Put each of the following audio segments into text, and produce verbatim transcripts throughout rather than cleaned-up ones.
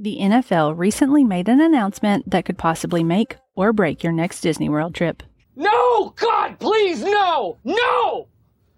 The N F L recently made an announcement that could possibly make or break your next Disney World trip. No! God, please, no! No!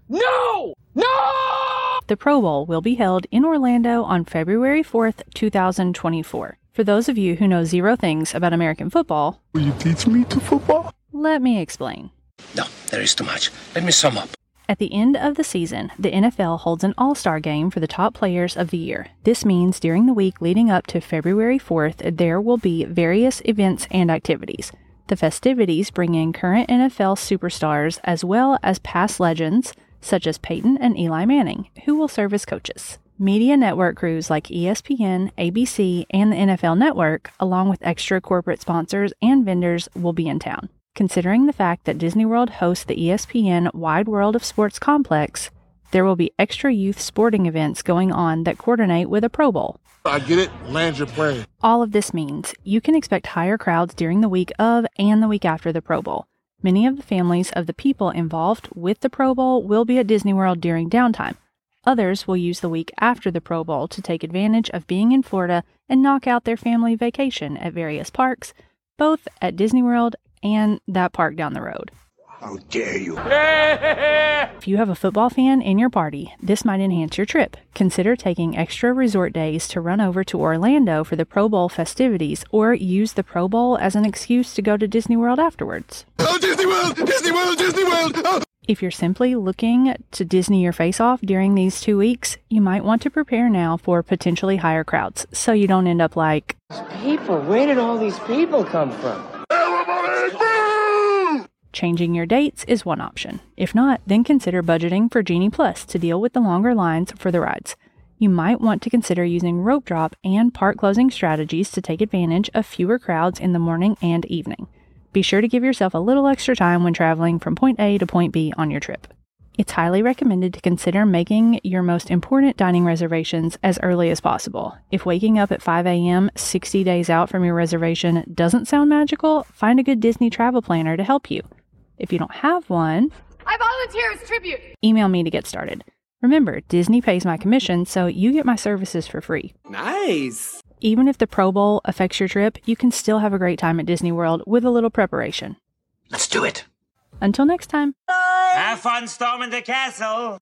No! No! The Pro Bowl will be held in Orlando on February fourth, two thousand twenty-four. For those of you who know zero things about American football... Will you teach me to football? Let me explain. No, there is too much. Let me sum up. At the end of the season, the N F L holds an all-star game for the top players of the year. This means during the week leading up to February fourth, there will be various events and activities. The festivities bring in current N F L superstars as well as past legends such as Peyton and Eli Manning, who will serve as coaches. Media network crews like E S P N, A B C, and the N F L Network, along with extra corporate sponsors and vendors, will be in town. Considering the fact that Disney World hosts the E S P N Wide World of Sports Complex, there will be extra youth sporting events going on that coordinate with a Pro Bowl. I get it. Land your plane. All of this means you can expect higher crowds during the week of and the week after the Pro Bowl. Many of the families of the people involved with the Pro Bowl will be at Disney World during downtime. Others will use the week after the Pro Bowl to take advantage of being in Florida and knock out their family vacation at various parks, both at Disney World and that park down the road. How dare you! If you have a football fan in your party, this might enhance your trip. Consider taking extra resort days to run over to Orlando for the Pro Bowl festivities, or use the Pro Bowl as an excuse to go to Disney World afterwards. Oh, Disney World! Disney World! Disney World! Oh. If you're simply looking to Disney your face off during these two weeks, you might want to prepare now for potentially higher crowds, so you don't end up like... People, where did all these people come from? Changing your dates is one option. If not, then consider budgeting for Genie Plus to deal with the longer lines for the rides. You might want to consider using rope drop and park closing strategies to take advantage of fewer crowds in the morning and evening. Be sure to give yourself a little extra time when traveling from point A to point B on your trip. It's highly recommended to consider making your most important dining reservations as early as possible. If waking up at five a.m. sixty days out from your reservation doesn't sound magical, find a good Disney travel planner to help you. If you don't have one, I volunteer as tribute. Email me to get started. Remember, Disney pays my commission, so you get my services for free. Nice! Even if the Pro Bowl affects your trip, you can still have a great time at Disney World with a little preparation. Let's do it. Until next time. Bye. Have fun storming the castle.